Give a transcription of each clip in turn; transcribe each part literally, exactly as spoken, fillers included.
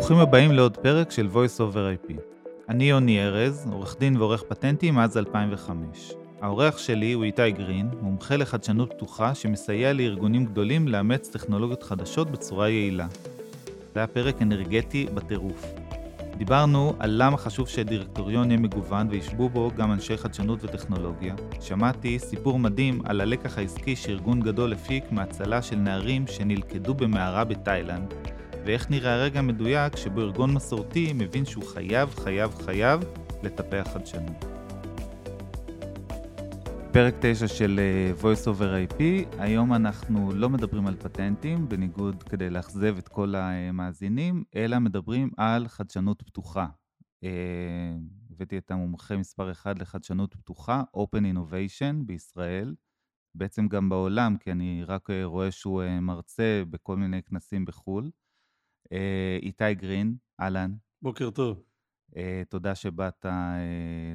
ברוכים הבאים לעוד פרק של Voice Over איי פי. אני יוני ארז, עורך דין ועורך פטנטים מאז אלפיים וחמש. העורך שלי הוא איתי גרין, מומחה לחדשנות פתוחה שמסייע לארגונים גדולים לאמץ טכנולוגיות חדשות בצורה יעילה. זה היה פרק אנרגטי בטירוף. דיברנו על למה חשוב שהדירקטוריון יהיה מגוון וישבו בו גם אנשי חדשנות וטכנולוגיה. שמעתי סיפור מדהים על הלקח העסקי שארגון גדול הפיק מהצלה של נערים שנלכדו במערה בתאילנד. ואיך נראה הרגע מדויק שבו ארגון מסורתי מבין שהוא חייב, חייב, חייב לטפח חדשנות. פרק תשע של Voice Over איי פי, היום אנחנו לא מדברים על פטנטים, בניגוד כדי להחזב את כל המאזינים, אלא מדברים על חדשנות פתוחה. הבאתי את המומחה מספר אחד לחדשנות פתוחה, Open Innovation בישראל, בעצם גם בעולם, כי אני רק רואה שהוא מרצה בכל מיני כנסים בחו"ל. איתי גרין, אלן. בוקר טוב. תודה שבאת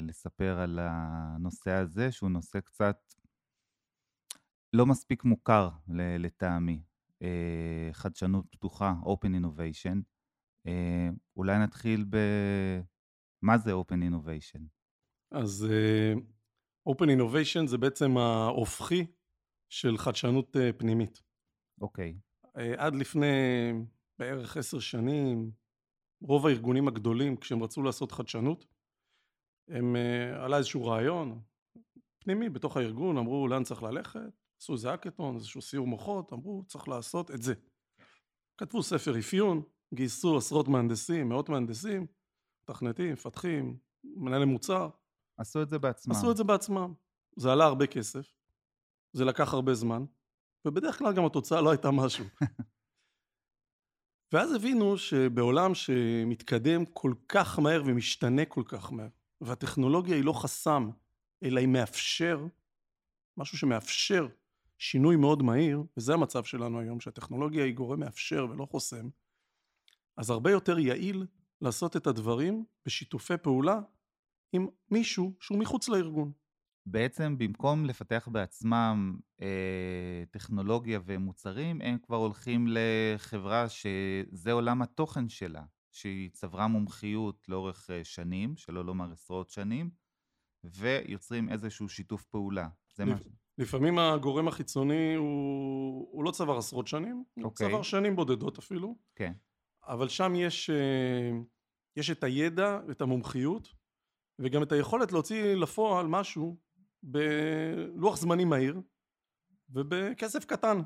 לספר על הנושא הזה, שהוא נושא קצת לא מספיק מוכר לטעמי. חדשנות פתוחה, Open Innovation. אולי נתחיל במה זה Open Innovation. אז Open Innovation זה בעצם ההופכי של חדשנות פנימית. אוקיי. עד לפני בערך עשר שנים, רוב הארגונים הגדולים, כשהם רצו לעשות חדשנות, הם עלה איזשהו רעיון פנימי בתוך הארגון, אמרו לאן צריך ללכת, עשו איזה הקטון, איזשהו סיור מוחות, אמרו צריך לעשות את זה. כתבו ספר אפיון, גייסו עשרות מהנדסים, מאות מהנדסים, מתכנתים, מפתחים, מנהלי מוצר. עשו את זה בעצמם. עשו את זה בעצמם. זה עלה הרבה כסף, זה לקח הרבה זמן, ובדרך כלל גם התוצאה לא הייתה משהו. ואז הבינו שבעולם שמתקדם כל כך מהר ומשתנה כל כך מהר, והטכנולוגיה היא לא חסם, אלא היא מאפשר, משהו שמאפשר שינוי מאוד מהיר, וזה המצב שלנו היום, שהטכנולוגיה היא גורם מאפשר ולא חוסם, אז הרבה יותר יעיל לעשות את הדברים בשיתופי פעולה עם מישהו שהוא מחוץ לארגון. בעצם במקום לפתח בעצמם אה, טכנולוגיה ומוצרים, הם כבר הולכים לחברה שזה עולם התוכן שלה, שהיא צברה מומחיות לאורך אה, שנים, שלא לומר עשרות שנים, ויוצרים איזשהו שיתוף פעולה. זה לפ... מה... לפעמים הגורם החיצוני הוא, הוא לא צבר עשרות שנים, okay. הוא צבר שנים בודדות אפילו, okay. אבל שם יש, אה, יש את הידע, את המומחיות, וגם את היכולת להוציא לפועל משהו, בלוח זמנים מהיר, ובכסף קטן.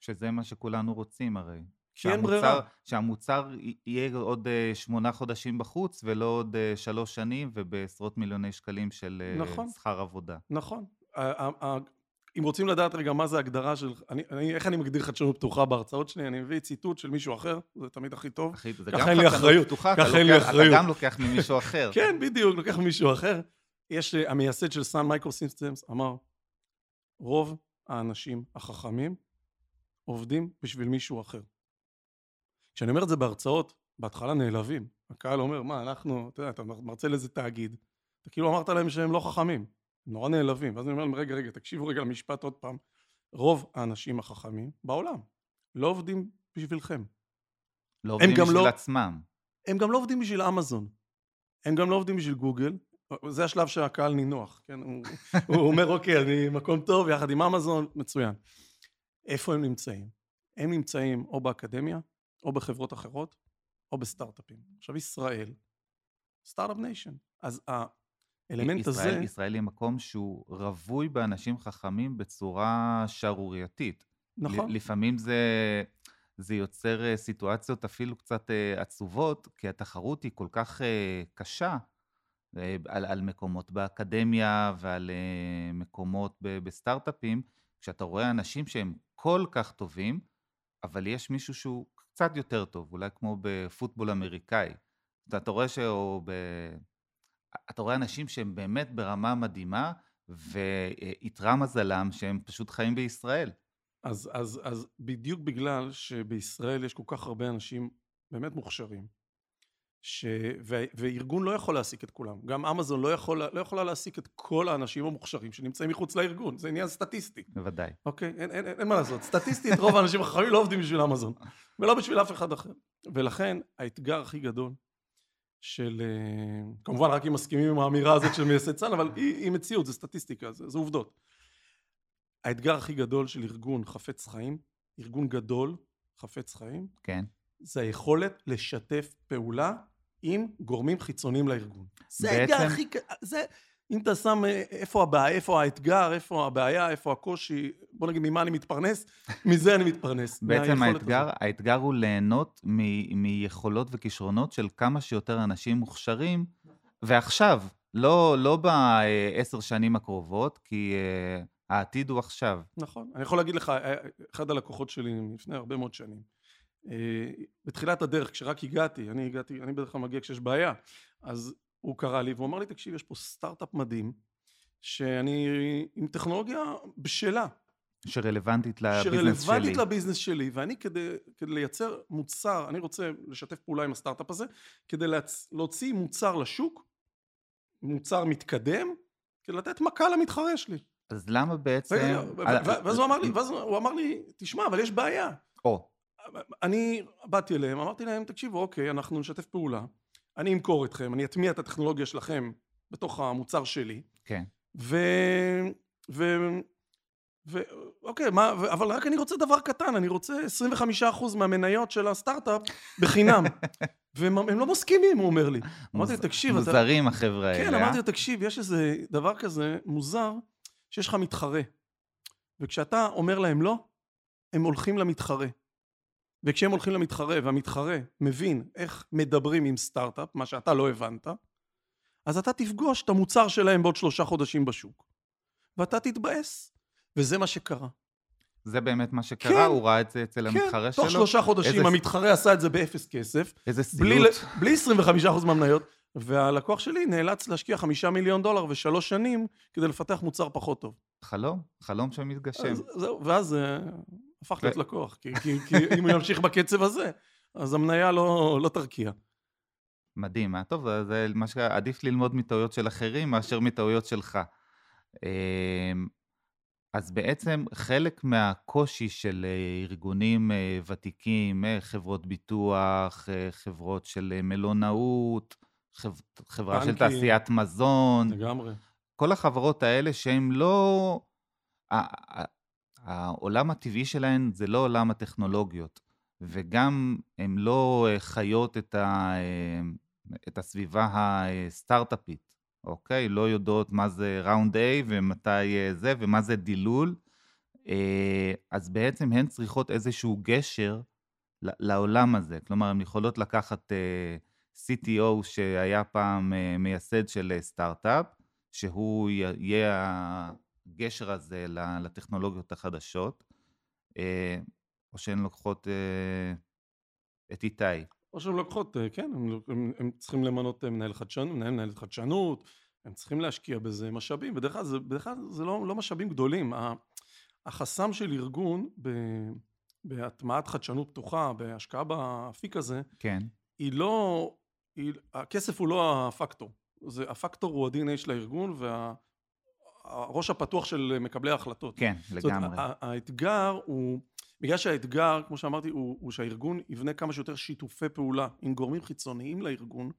שזה מה שכולנו רוצים הרי. שהמוצר, שהמוצר יהיה עוד שמונה חודשים בחוץ, ולא עוד שלוש שנים, ובעשרות מיליוני שקלים של נכון, שכר עבודה. נכון. אם רוצים לדעת רגע מה זה ההגדרה של, אני, אני, איך אני מגדיר חדשנות פתוחה בהרצאות שלי, אני מביא ציטוט של מישהו אחר, זה תמיד הכי טוב. אחי, זה גם חדשנות פתוחה, אתה, לוקח, אתה גם לוקח ממישהו אחר. כן, בדיוק, לוקח ממישהו אחר. יש המייסד של Sun Microsystems אמר, רוב האנשים החכמים עובדים בשביל מישהו אחר. כשאני אומר את זה בהרצאות, בהתחלה נעלבים. הקהל אומר, מה, אנחנו, אתה יודע, אתה מרצה לאיזה תאגיד. אתה כאילו אמרת להם שהם לא חכמים, נורא נעלבים. ואז אני אומר להם, רגע, רגע, תקשיבו רגע למשפט עוד פעם. רוב האנשים החכמים בעולם לא עובדים בשבילכם. לא עובדים בשביל עצמם. הם גם לא עובדים בשביל אמזון. הם גם לא עובדים בשביל גוגל. זה השלב שהקהל נינוח, כן? הוא, הוא אומר, אוקיי, אני מקום טוב, יחד עם אמזון, מצוין. איפה הם נמצאים? הם נמצאים או באקדמיה, או בחברות אחרות, או בסטארט-אפים. עכשיו ישראל, סטארט-אפ ניישן. אז האלמנט הזה... ישראל, ישראל היא מקום שהוא רווי באנשים חכמים בצורה שערורייתית. נכון. לפעמים זה... זה יוצר סיטואציות אפילו קצת עצובות, כי התחרות היא כל כך קשה, על, על מקומות באקדמיה ועל uh, מקומות ב, בסטארט-אפים, כשאתה רואה אנשים שהם כל כך טובים, אבל יש מישהו שהוא קצת יותר טוב, אולי כמו בפוטבול אמריקאי. אתה, אתה רואה שהוא ב... אתה רואה אנשים שהם באמת ברמה מדהימה, ויתרם מזלם שהם פשוט חיים בישראל. אז, אז, אז בדיוק בגלל שבישראל יש כל כך הרבה אנשים באמת מוכשרים, ש... ו... וארגון לא יכול להעסיק את כולם. גם אמזון לא יכול, לא יכולה להעסיק את כל האנשים המוכשרים שנמצאים מחוץ לארגון. זה עניין סטטיסטי. בוודאי. אוקיי? אין, אין, אין מה לעשות. סטטיסטית, רוב האנשים החכמים לא עובדים בשביל אמזון, ולא בשביל אף אחד אחר. ולכן, האתגר הכי גדול של, כמובן, רק אם מסכימים עם האמירה הזאת של מייסד סן, אבל היא, היא מציאות, זה סטטיסטיקה, זה, זה עובדות. האתגר הכי גדול של ארגון חפץ חיים, ארגון גדול, חפץ חיים, כן. זה היכולת לשתף פעולה עם גורמים חיצוניים לארגון. זה האתגר הכי... אם אתה שם איפה הבעיה, איפה האתגר, איפה הבעיה, איפה הקושי, בוא נגיד ממה אני מתפרנס, מזה אני מתפרנס. בעצם האתגר, האתגר הוא ליהנות מיכולות וכישרונות של כמה שיותר אנשים מוכשרים, ועכשיו, לא, לא בעשר שנים הקרובות, כי העתיד הוא עכשיו. נכון. אני יכול להגיד לך, אחד הלקוחות שלי לפני הרבה מאוד שנים, בתחילת הדרך, כשרק הגעתי, אני הגעתי, אני בדרך כלל מגיע כשיש בעיה, אז הוא קרא לי, והוא אמר לי, תקשיב, יש פה סטארט-אפ מדהים, שאני עם טכנולוגיה בשלה. שרלוונטית לביזנס שלי. שרלוונטית לביזנס שלי, ואני כדי, כדי לייצר מוצר, אני רוצה לשתף פעולה עם הסטארט-אפ הזה, כדי להוציא מוצר לשוק, מוצר מתקדם, כדי לתת מכה למתחרה שלי. אז למה בעצם... ואז הוא אמר לי, תשמע, אבל יש בעיה. או. אני באתי אליהם, אמרתי להם, תקשיבו, אוקיי, אנחנו נשתף פעולה, אני אמכור אתכם, אני אטמיע את הטכנולוגיה שלכם בתוך המוצר שלי. כן. ו... ו... ו... אוקיי, מה... אבל רק אני רוצה דבר קטן, אני רוצה עשרים וחמישה אחוז מהמניות של הסטארט-אפ בחינם. והם לא מסכימים, הוא אומר לי. אמרתי לי, תקשיב... מוזרים החברה האלה. כן, אמרתי לי, תקשיב, יש איזה דבר כזה מוזר, שיש לך מתחרה. וכשאתה אומר להם לא, הם הולכים למתחרה. וכשהם הולכים למתחרה, והמתחרה מבין איך מדברים עם סטארט-אפ, מה שאתה לא הבנת, אז אתה תפגוש את המוצר שלהם בעוד שלושה חודשים בשוק, ואתה תתבאס, וזה מה שקרה. זה באמת מה שקרה, כן, הוא ראה את זה אצל כן, המתחרה שלו. כן, תוך שלושה חודשים איזה... המתחרה עשה את זה באפס כסף, איזה סיוט. בלי, בלי עשרים וחמישה אחוז מהמניות, והלקוח שלי נאלץ להשקיע חמישה מיליון דולר ושלוש שנים, כדי לפתח מוצר פחות טוב. חלום, חלום שמתגשם. אז, זהו, ואז... הפך להיות לקוח, כי, כי, כי אם הוא ימשיך בקצב הזה, אז המניה לא, לא תרקיע. מדהים, מה טוב, זה מה שעדיף ללמוד מטעויות של אחרים, מאשר מטעויות שלך. אז בעצם חלק מהקושי של ארגונים ותיקים, חברות ביטוח, חברות של מלונאות, חברה של תעשיית מזון, לגמרי. כל החברות האלה שהן לא... העולם הטבעי שלהן זה לא עולם הטכנולוגיות, וגם הן לא חיות את, ה, את הסביבה הסטארט-אפית, אוקיי? לא יודעות מה זה ראונד איי ומתי זה, ומה זה דילול, אז בעצם הן צריכות איזשהו גשר לעולם הזה, כלומר, הן יכולות לקחת סי טי או שהיה פעם מייסד של סטארט-אפ, שהוא יהיה... גשר הזה לטכנולוגיות החדשות, או שהן לוקחות את איתי. או שהן לוקחות, כן, הם, הם, הם צריכים למנות מנהל חדשנות, מנהל, מנהל חדשנות, הם צריכים להשקיע בזה משאבים, ודרך כלל זה, זה לא, לא משאבים גדולים. החסם של ארגון בהטמעת חדשנות פתוחה, בהשקעה באפיק הזה, כן. היא לא, היא, הכסף הוא לא הפקטור. זה, הפקטור הוא ה-די אן איי של הארגון, וה... הראש הפתוח של מקבלי ההחלטות. כן, לגמרי. האתגר הוא, בגלל שהאתגר, כמו שאמרתי, הוא שהארגון יבנה כמה שיותר שיתופי פעולה עם גורמים חיצוניים לארגון,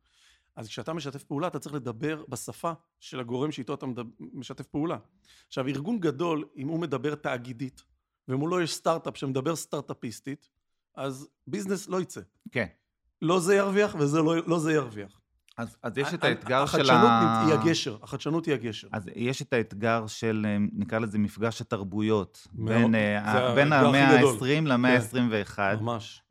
אז כשאתה משתף פעולה, אתה צריך לדבר בשפה של הגורם שאיתו אתה משתף פעולה. עכשיו, ארגון גדול, אם הוא מדבר תאגידית, ומולו יש סטארט-אפ שמדבר סטארט-אפיסטית, אז ביזנס לא יצא. כן. לא זה ירוויח וזה לא זה ירוויח. אז, אז יש את האתגר של... החדשנות היא הגשר, החדשנות היא הגשר. אז יש את האתגר של, נקרא לזה, מפגש התרבויות, בין המאה ה-עשרים למאה ה-עשרים ואחת. ממש.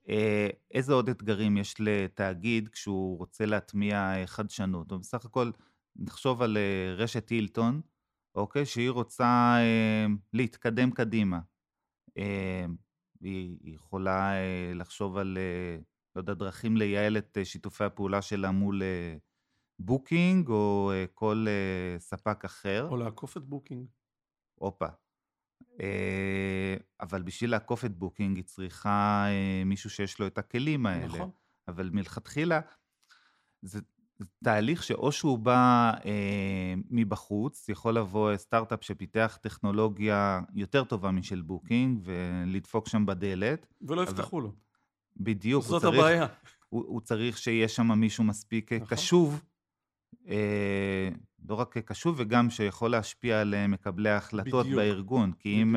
איזה עוד אתגרים יש לתאגיד כשהוא רוצה להטמיע חדשנות? ובסך הכל, נחשוב על רשת הילטון, אוקיי, שהיא רוצה להתקדם קדימה. היא יכולה לחשוב על... לא יודע, דרכים לייעל את שיתופי הפעולה שלה מול בוקינג, או כל ספק אחר. או לעקוף את בוקינג. אופה. אבל בשביל לעקוף את בוקינג, היא צריכה מישהו שיש לו את הכלים האלה. נכון. אבל מלכתחילה, זה תהליך שאו שהוא בא אה, מבחוץ, יכול לבוא סטארט-אפ שפיתח טכנולוגיה יותר טובה משל בוקינג, ולדפוק שם בדלת. ולא יפתחו לו. בדיוק. זאת הוא צריך, הבעיה. הוא, הוא צריך שיהיה שם מישהו מספיק נכון. קשוב, אה, לא רק קשוב, וגם שיכול להשפיע על מקבלי ההחלטות בדיוק. בארגון, כי בדיוק. אם,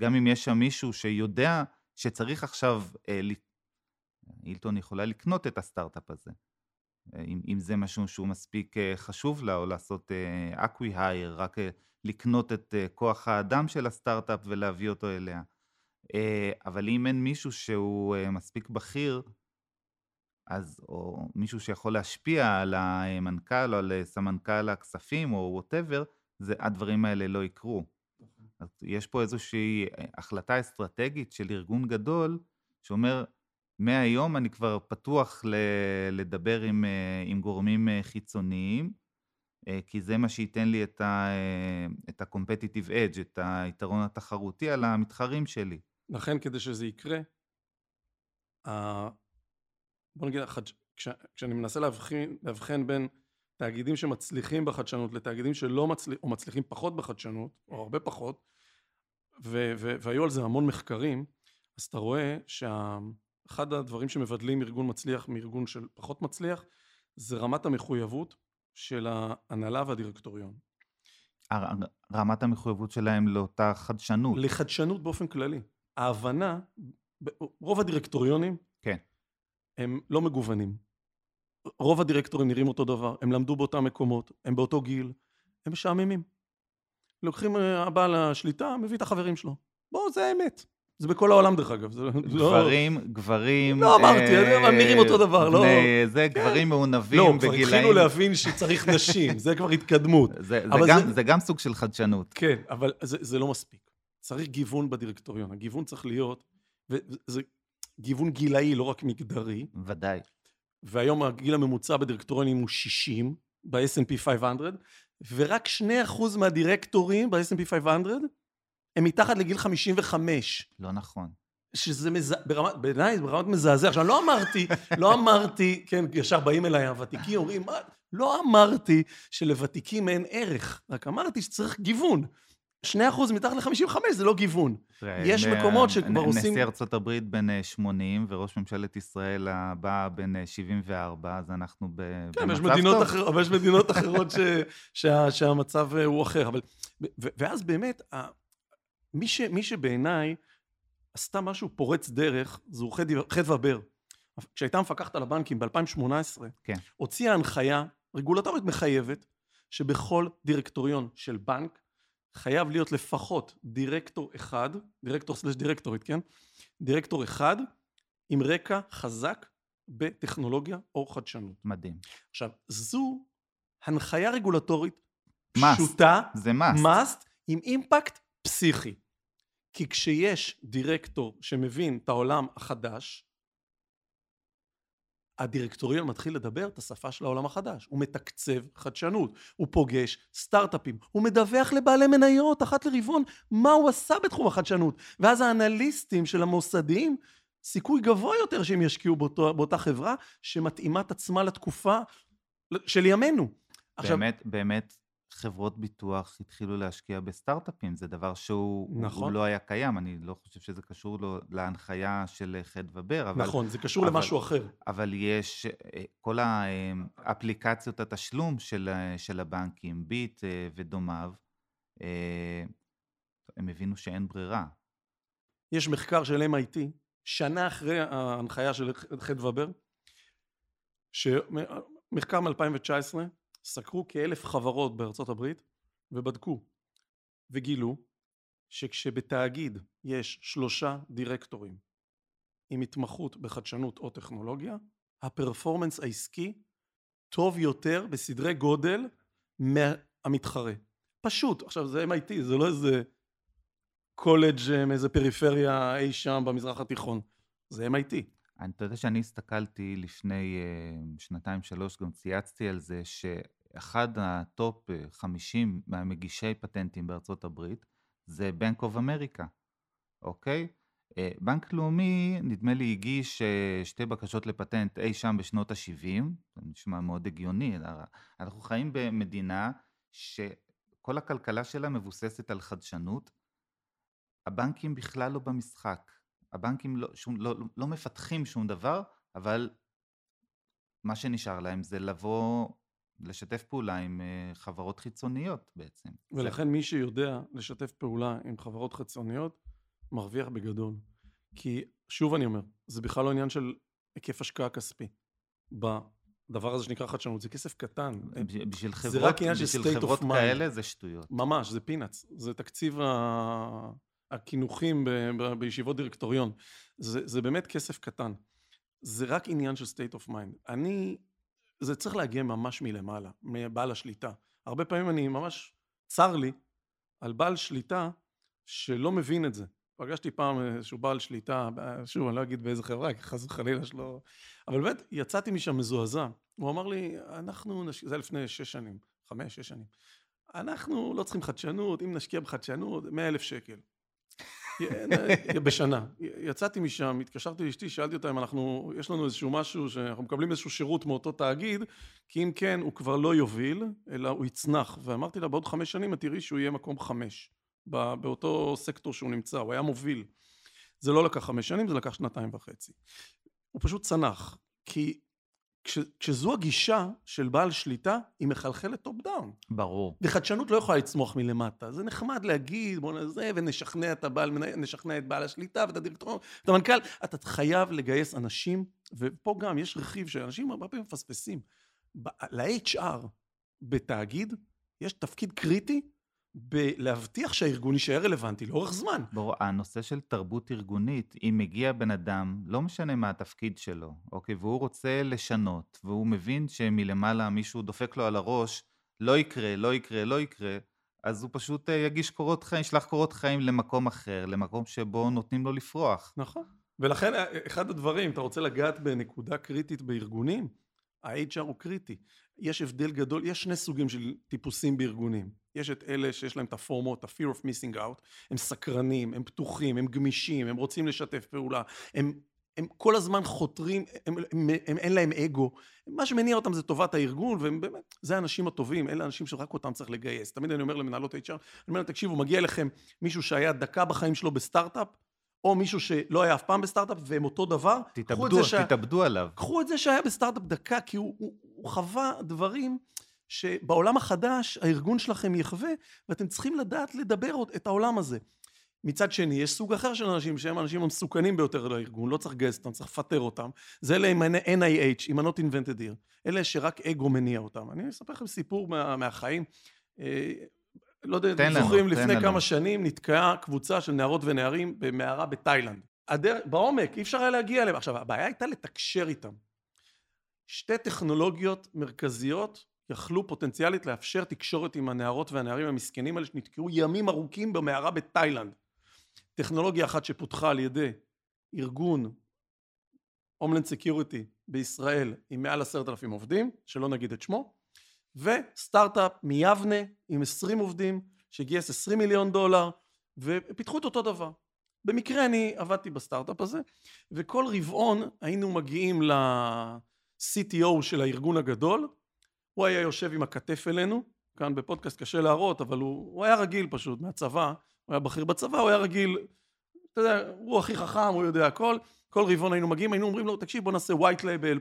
גם אם יש שם מישהו שיודע שצריך עכשיו, אה, ל... הילטון יכולה לקנות את הסטארט-אפ הזה. אם, אם זה משהו שהוא מספיק חשוב לה, או לעשות אקווי-הייר, רק לקנות את כוח האדם של הסטארט-אפ ולהביא אותו אליה. אבל אם אין מישהו שהוא מספיק בכיר, אז, או מישהו שיכול להשפיע על המנכ"ל, או על סמנכ"ל הכספים, או whatever, זה, הדברים האלה לא יקרו. אז יש פה איזושהי החלטה אסטרטגית של ארגון גדול, שאומר, מהיום אני כבר פתוח לדבר עם, עם גורמים חיצוניים, כי זה מה שייתן לי את ה, את ה-competitive edge, את היתרון התחרותי על המתחרים שלי. לכן, כדי שזה יקרה, בוא נגיד, כשאני מנסה להבחין, להבחין בין תאגידים שמצליחים בחדשנות לתאגידים שלא מצליחים, או מצליחים פחות בחדשנות, או הרבה פחות, ו, ו, והיו על זה המון מחקרים, אז אתה רואה שה... אחד הדברים שמבדלים ארגון מצליח מארגון של פחות מצליח, זה רמת המחויבות של ההנהלה והדירקטוריון. רמת המחויבות שלהם לאותה חדשנות. לחדשנות באופן כללי. ההבנה, רוב הדירקטוריונים, כן. הם לא מגוונים. רוב הדירקטורים נראים אותו דבר, הם למדו באותם מקומות, הם באותו גיל, הם משעממים. לוקחים הבעל השליטה, מביא את החברים שלו. בוא, זה האמת. זה בכל העולם דרך אגב. גברים, גברים... לא אמרתי, הם נראים אותו דבר, לא? זה גברים מעונבים בגילאים. לא, כבר התחילו להבין שצריך נשים, זה כבר התקדמות. זה גם סוג של חדשנות. כן, אבל זה לא מספיק. צריך גיוון בדירקטוריון, הגיוון צריך להיות, וזה גיוון גילאי, לא רק מגדרי. ודאי. והיום הגיל הממוצע בדירקטוריונים הוא שישים, ב-אס אנד פי חמש מאות, ורק שני אחוז מהדירקטורים ב-אס אנד פי חמש מאות, הם מתחת לגיל חמישים וחמש. לא נכון. שזה מזע... ברמת, בעיניי, ברמת מזעזע. עכשיו, לא אמרתי, לא אמרתי, כן, ישר באים אליי הוותיקים, אומרים, לא אמרתי שלוותיקים אין ערך, רק אמרתי שצריך גיוון. שני אחוז מתחת ל-חמישים וחמש זה לא גיוון. יש מקומות שכבר עושים... נשיא ארצות הברית בין שמונים, וראש ממשלת ישראל הבאה בין שבעים וארבע, אז אנחנו במצב טוב. אבל יש מדינות אחרות שהמצב הוא אחר. ואז באמת... מי, ש, מי שבעיניי עשתה משהו פורץ דרך, זו חדווה בר, כשהייתה מפקחת על הבנקים ב-אלפיים שמונה עשרה, כן. הוציאה הנחיה רגולטורית מחייבת, שבכל דירקטוריון של בנק, חייב להיות לפחות דירקטור אחד, דירקטור סלש דירקטורית, כן? דירקטור אחד עם רקע חזק בטכנולוגיה או חדשנות. מדהים. עכשיו, זו הנחיה רגולטורית must. פשוטה, זה must. must, עם אימפקט, פסיכי. כי כשיש דירקטור שמבין את העולם החדש, הדירקטוריון מתחיל לדבר את השפה של העולם החדש. הוא מתקצב חדשנות, הוא פוגש סטארט-אפים, הוא מדווח לבעלי מניות אחת לרבעון מה הוא עשה בתחום החדשנות. ואז האנליסטים של המוסדיים, סיכוי גבוה יותר שהם ישקיעו באותו, באותה חברה שמתאימה את עצמה לתקופה של ימינו. באמת, עכשיו, באמת. חברות ביטוח התחילו להשקיע בסטארט-אפים, זה דבר שהוא נכון. לא היה קיים, אני לא חושב שזה קשור לו, להנחיה של חד ובר. אבל, נכון, זה קשור אבל, למשהו אחר. אבל יש כל האפליקציות התשלום של, של הבנקים, ביט ודומיו, הם הבינו שאין ברירה. יש מחקר של אם איי טי, שנה אחרי ההנחיה של חד ובר, שמחקר מ-אלפיים תשע עשרה, סקרו כאלף חברות בארצות הברית ובדקו וגילו שכשבתאגיד יש שלושה דירקטורים עם התמחות בחדשנות או טכנולוגיה, הפרפורמנס העסקי טוב יותר בסדרי גודל מהמתחרה. פשוט, עכשיו זה אם איי טי, זה לא איזה קולג' מאיזה פריפריה אי שם במזרח התיכון, זה אם איי טי. אני יודע שאני הסתכלתי לפני שנתיים שלוש, גם צייצתי על זה שאחד הטופ חמישים מהמגישי פטנטים בארצות הברית, זה Bank of America, אוקיי? בנק לאומי, נדמה לי, הגיש שתי בקשות לפטנט אי שם בשנות ה-שבעים, זה נשמע מאוד הגיוני, אנחנו חיים במדינה שכל הכלכלה שלה מבוססת על חדשנות, הבנקים בכלל לא במשחק, הבנקים לא, שום, לא, לא מפתחים שום דבר, אבל מה שנשאר להם זה לבוא, לשתף פעולה עם חברות חיצוניות בעצם. ולכן מי שיודע לשתף פעולה עם חברות חיצוניות, מרוויח בגדול. כי שוב אני אומר, זה בכלל לא עניין של היקף השקעה כספי. בדבר הזה שנקרא חדשנות, זה כסף קטן. בשביל חברות, זה רק עניין של state of mind. כאלה זה שטויות. ממש, זה פינץ. זה תקציב ה... הכינוחים ב... ב... בישיבות דירקטוריון. זה, זה באמת כסף קטן. זה רק עניין של state of mind. אני, זה צריך להגיע ממש מלמעלה, מבעל השליטה. הרבה פעמים אני ממש צר לי על בעל שליטה שלא מבין את זה. פגשתי פעם שהוא בעל שליטה, שוב, אני לא אגיד באיזה חברה, כי חס וחלילה שלו, אבל באמת, יצאתי משם מזועזע. הוא אמר לי, אנחנו, נש... זה לפני שש שנים, חמש, שש שנים, אנחנו לא צריכים חדשנות, אם נשקיע בחדשנות, מאה אלף שקל. בשנה. יצאתי משם, התקשרתי לאשתי, שאלתי אותה אם אנחנו, יש לנו איזשהו משהו, שאנחנו מקבלים איזשהו שירות מאותו תאגיד, כי אם כן, הוא כבר לא יוביל, אלא הוא יצנח. ואמרתי לה, בעוד חמש שנים, תראי שהוא יהיה מקום חמש. באותו סקטור שהוא נמצא, הוא היה מוביל. זה לא לקח חמש שנים, זה לקח שנתיים וחצי. הוא פשוט צנח, כי כש, כשזו הגישה של בעל שליטה, היא מחלחלת טופ דאון. ברור. וחדשנות לא יכולה לצמוח מלמטה. זה נחמד להגיד, בוא נעשה, ונשכנע את הבעל, נשכנע את בעל השליטה, ואת הדירקטור, את המנכ"ל, אתה חייב לגייס אנשים, ופה גם יש רכיב שאנשים הרבה פעמים מפספסים. ב- ל-אייץ' אר בתאגיד, יש תפקיד קריטי, בלהבטיח שהארגון יישאר רלוונטי לאורך זמן. ברור, הנושא של תרבות ארגונית, אם מגיע בן אדם, לא משנה מה התפקיד שלו, אוקיי, והוא רוצה לשנות, והוא מבין שמלמעלה מישהו דופק לו על הראש, לא יקרה, לא יקרה, לא יקרה, אז הוא פשוט יגיש קורות חיים, ישלח קורות חיים למקום אחר, למקום שבו נותנים לו לפרוח. נכון. ולכן, אחד הדברים, אתה רוצה לגעת בנקודה קריטית בארגונים, ה-אייץ' אר הוא קריטי. יש הבדל גדול, יש שני סוגים של טיפוסים בארגונים. יש את אלה שיש להם את הפורמות, את ה-fear of missing out, הם סקרנים, הם פתוחים, הם גמישים, הם רוצים לשתף פעולה, הם, הם כל הזמן חותרים, הם, הם, הם, הם, אין להם אגו. מה שמניע אותם זה טובת הארגון, והם באמת, זה האנשים הטובים, אלה האנשים שרק אותם צריך לגייס. תמיד אני אומר למנהלות אייץ' אר, אני אומר, תקשיבו, מגיע לכם מישהו שהיה דקה בחיים שלו בסטארט-אפ, או מישהו שלא היה אף פעם בסטארט-אפ, והם אותו דבר. תתאבדו, תתאבדו עליו. קחו את זה שהיה בסטארט-אפ דקה, כי הוא, הוא, הוא חווה דברים שבעולם החדש, הארגון שלכם יחווה, ואתם צריכים לדעת לדבר את העולם הזה. מצד שני, יש סוג אחר של אנשים, שהם אנשים המסוכנים ביותר לארגון, לא צריך גייס אותם, צריך לפטר אותם. זה אלה עם ה-אן איי אייץ', עם ה-Not Invented Here. אלה שרק אגו מניע אותם. אני אספר לכם סיפור מה, מהחיים. לא יודע, זוכרים, לפני כמה שנים נתקעה קבוצה של נערות ונערים במערה בתאילנד. בעומק, אי אפשר היה להגיע אליהם. עכשיו, הבעיה הייתה לתקשר איתם. שתי טכנולוגיות מרכזיות יכלו פוטנציאלית לאפשר תקשורת עם הנערות והנערים המסכנים האלה שנתקעו ימים ארוכים במערה בתאילנד. טכנולוגיה אחת שפותחה על ידי ארגון Homeland Security בישראל עם מעל עשרת אלפים עובדים, שלא נגיד את שמו, וסטארט-אפ מיבנה עם עשרים עובדים שגייס עשרים מיליון דולר ופיתחו את אותו דבר. במקרה אני עבדתי בסטארט-אפ הזה, וכל רבעון היינו מגיעים ל-סי טי או של הארגון הגדול, הוא היה יושב עם הכתף אלינו, כאן בפודקאסט קשה להראות, אבל הוא, הוא היה רגיל פשוט מהצבא, הוא היה בכיר בצבא, הוא היה רגיל, אתה יודע, הוא הכי חכם, הוא יודע הכל, כל רבעון היינו מגיעים, היינו אומרים לו, תקשיב, בוא נעשה white label,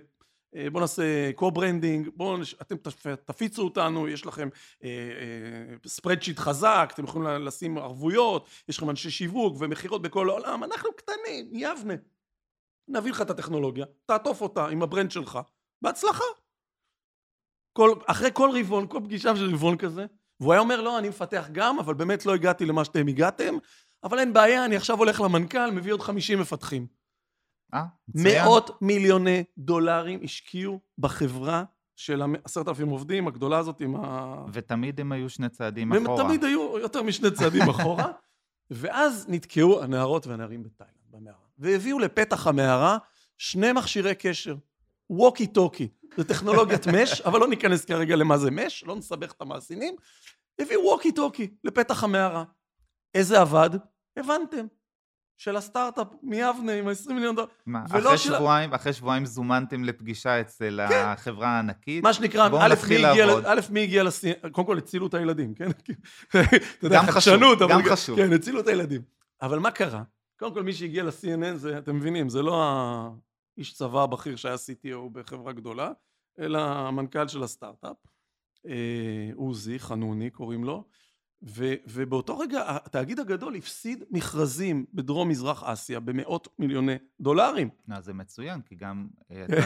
בוא נעשה co-branding, בוא נש... אתם תפיצו אותנו, יש לכם אה, אה, ספרדשיט חזק, אתם יכולים לשים ערבויות, יש לכם אנשי שיווק ומחירות בכל העולם, אנחנו קטנים, יבנה. נביא לך את הטכנולוגיה, תעטוף אותה עם הברנד שלך, בהצלחה. כל, אחרי כל רבעון, כל פגישה של רבעון כזה, והוא היה אומר, לא, אני מפתח גם, אבל באמת לא הגעתי למה שאתם הגעתם, אבל אין בעיה, אני עכשיו הולך למנכ"ל, מביא עוד חמישים מפתחים. מאות מיליוני דולרים השקיעו בחברה של עשרת אלפים עובדים, הגדולה הזאת עם ה... ותמיד הם היו שני צעדים אחורה. ותמיד היו יותר משני צעדים אחורה, ואז נתקעו הנערות והנערים בתאילנד, במערה. והביאו לפתח המערה שני מכשירי קשר, ווקי טוקי, זה טכנולוגיית מש, אבל לא ניכנס כרגע למה זה מש, לא נסבך את המאזינים, הביאו ווקי טוקי לפתח המערה. איזה עבד? הבנתם. של הסטארט-אפ מיבנה עם ה-עשרים מיליון דולר. מה, אחרי שבועיים, אחרי שבועיים זומנתם לפגישה אצל החברה הענקית? מה שנקרא, א' מי הגיע לסין, קודם כל הצילו את הילדים, כן? גם חשוב, גם חשוב. כן, הצילו את הילדים. אבל מה קרה? קודם כל מי שהגיע ל-סי אן אן, זה, אתם מבינים, זה לא האיש צבא הבכיר שהיה סי טי או בחברה גדולה, אלא המנכ"ל של הסטארט-אפ, עוזי חנוני קוראים לו, ו- ובאותו רגע התאגיד הגדול הפסיד מכרזים בדרום מזרח אסיה במאות מיליוני דולרים. אז זה מצוין, כי גם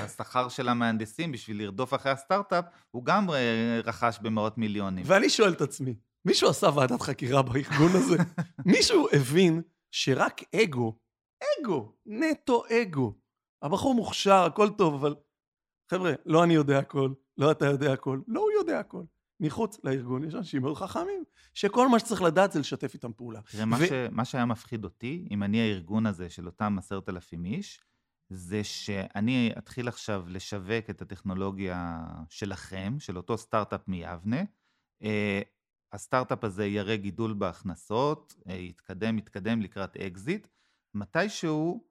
השכר של המהנדסים בשביל לרדוף אחרי הסטארט-אפ, הוא גם רכש במאות מיליונים. ואני שואל את עצמי, מישהו עשה ועדת חקירה בארגון הזה? מישהו הבין שרק אגו, אגו, נטו אגו. הבחור מוכשר, הכל טוב, אבל חבר'ה, לא אני יודע הכל, לא אתה יודע הכל, לא הוא יודע הכל. מחוץ לארגון יש אנשים מאוד חכמים, שכל מה שצריך לדעת זה לשתף איתם פעולה. מה, ו... ש... מה שהיה מפחיד אותי, אם אני הארגון הזה של אותם עשרת אלפים איש, זה שאני אתחיל עכשיו לשווק את הטכנולוגיה שלכם, של אותו סטארט-אפ מיבנה, הסטארט-אפ הזה יראה גידול בהכנסות, יתקדם, יתקדם לקראת אקזיט, מתישהו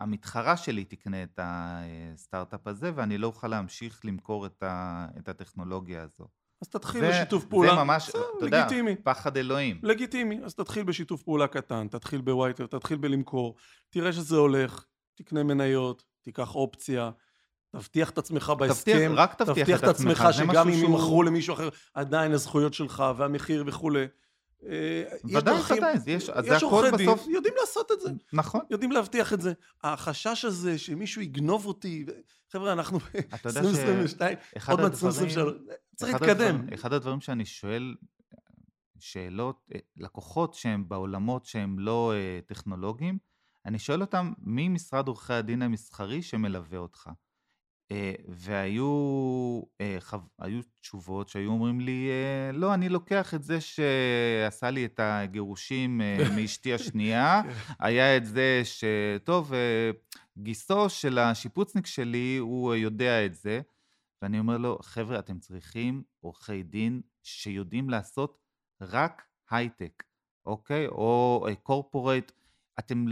המתחרה שלי תקנה את הסטארט-אפ הזה, ואני לא אוכל להמשיך למכור את הטכנולוגיה הזו. אז תתחיל בשיתוף פעולה. זה ממש, אתה יודע, פחד אלוהים. לגיטימי, אז תתחיל בשיתוף פעולה קטן, תתחיל בווייטר, תתחיל בלמכור, תראה שזה הולך, תקנה מניות, תיקח אופציה, תבטיח את עצמך בהסכם, רק תבטיח את עצמך, שגם אם ימכרו למישהו אחר, עדיין הזכויות שלך והמחיר וכולי. ודאי, ודאי, יש עורכי דין, יודעים לעשות את זה. נכון. יודעים להבטיח את זה. החשש הזה שמישהו יגנוב אותי, חבר'ה, אנחנו עשרים עשרים ושתיים, עוד מעט עשרים עשרים ושלוש, צריך להתקדם. אחד הדברים שאני שואל, שאלות, לקוחות שהם בעולמות שהם לא טכנולוגיים, אני שואל אותם, מי משרד עורכי הדין המסחרי שמלווה אותך? והיו תשובות שהיו אומרים לי, לא, אני לוקח את זה שעשה לי את הגירושים מאשתי השנייה, היה את זה שטוב, גיסו של השיפוצניק שלי, הוא יודע את זה, ואני אומר לו, חבר'ה, אתם צריכים עורכי דין שיודעים לעשות רק הייטק, אוקיי? או קורפורייט, אתם...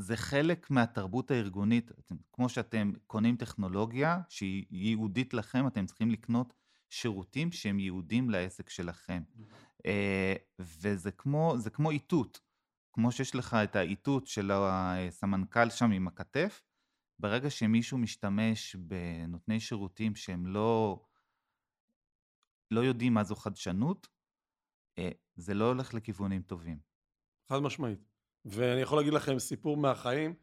זה חלק מהתרבות הארגונית, אתם, כמו שאתם קונים טכנולוגיה שהיא יהודית לכם, אתם צריכים לקנות שירותים שהם יהודים לעסק שלכם. וזה כמו, זה כמו איתות, כמו שיש לך את האיתות של הסמנכ"ל שם עם הכתף, ברגע שמישהו משתמש בנותני שירותים שהם לא, לא יודעים מה זו חדשנות, זה לא הולך לכיוונים טובים. חד משמעית. ואני יכול להגיד לכם סיפור מהחיים,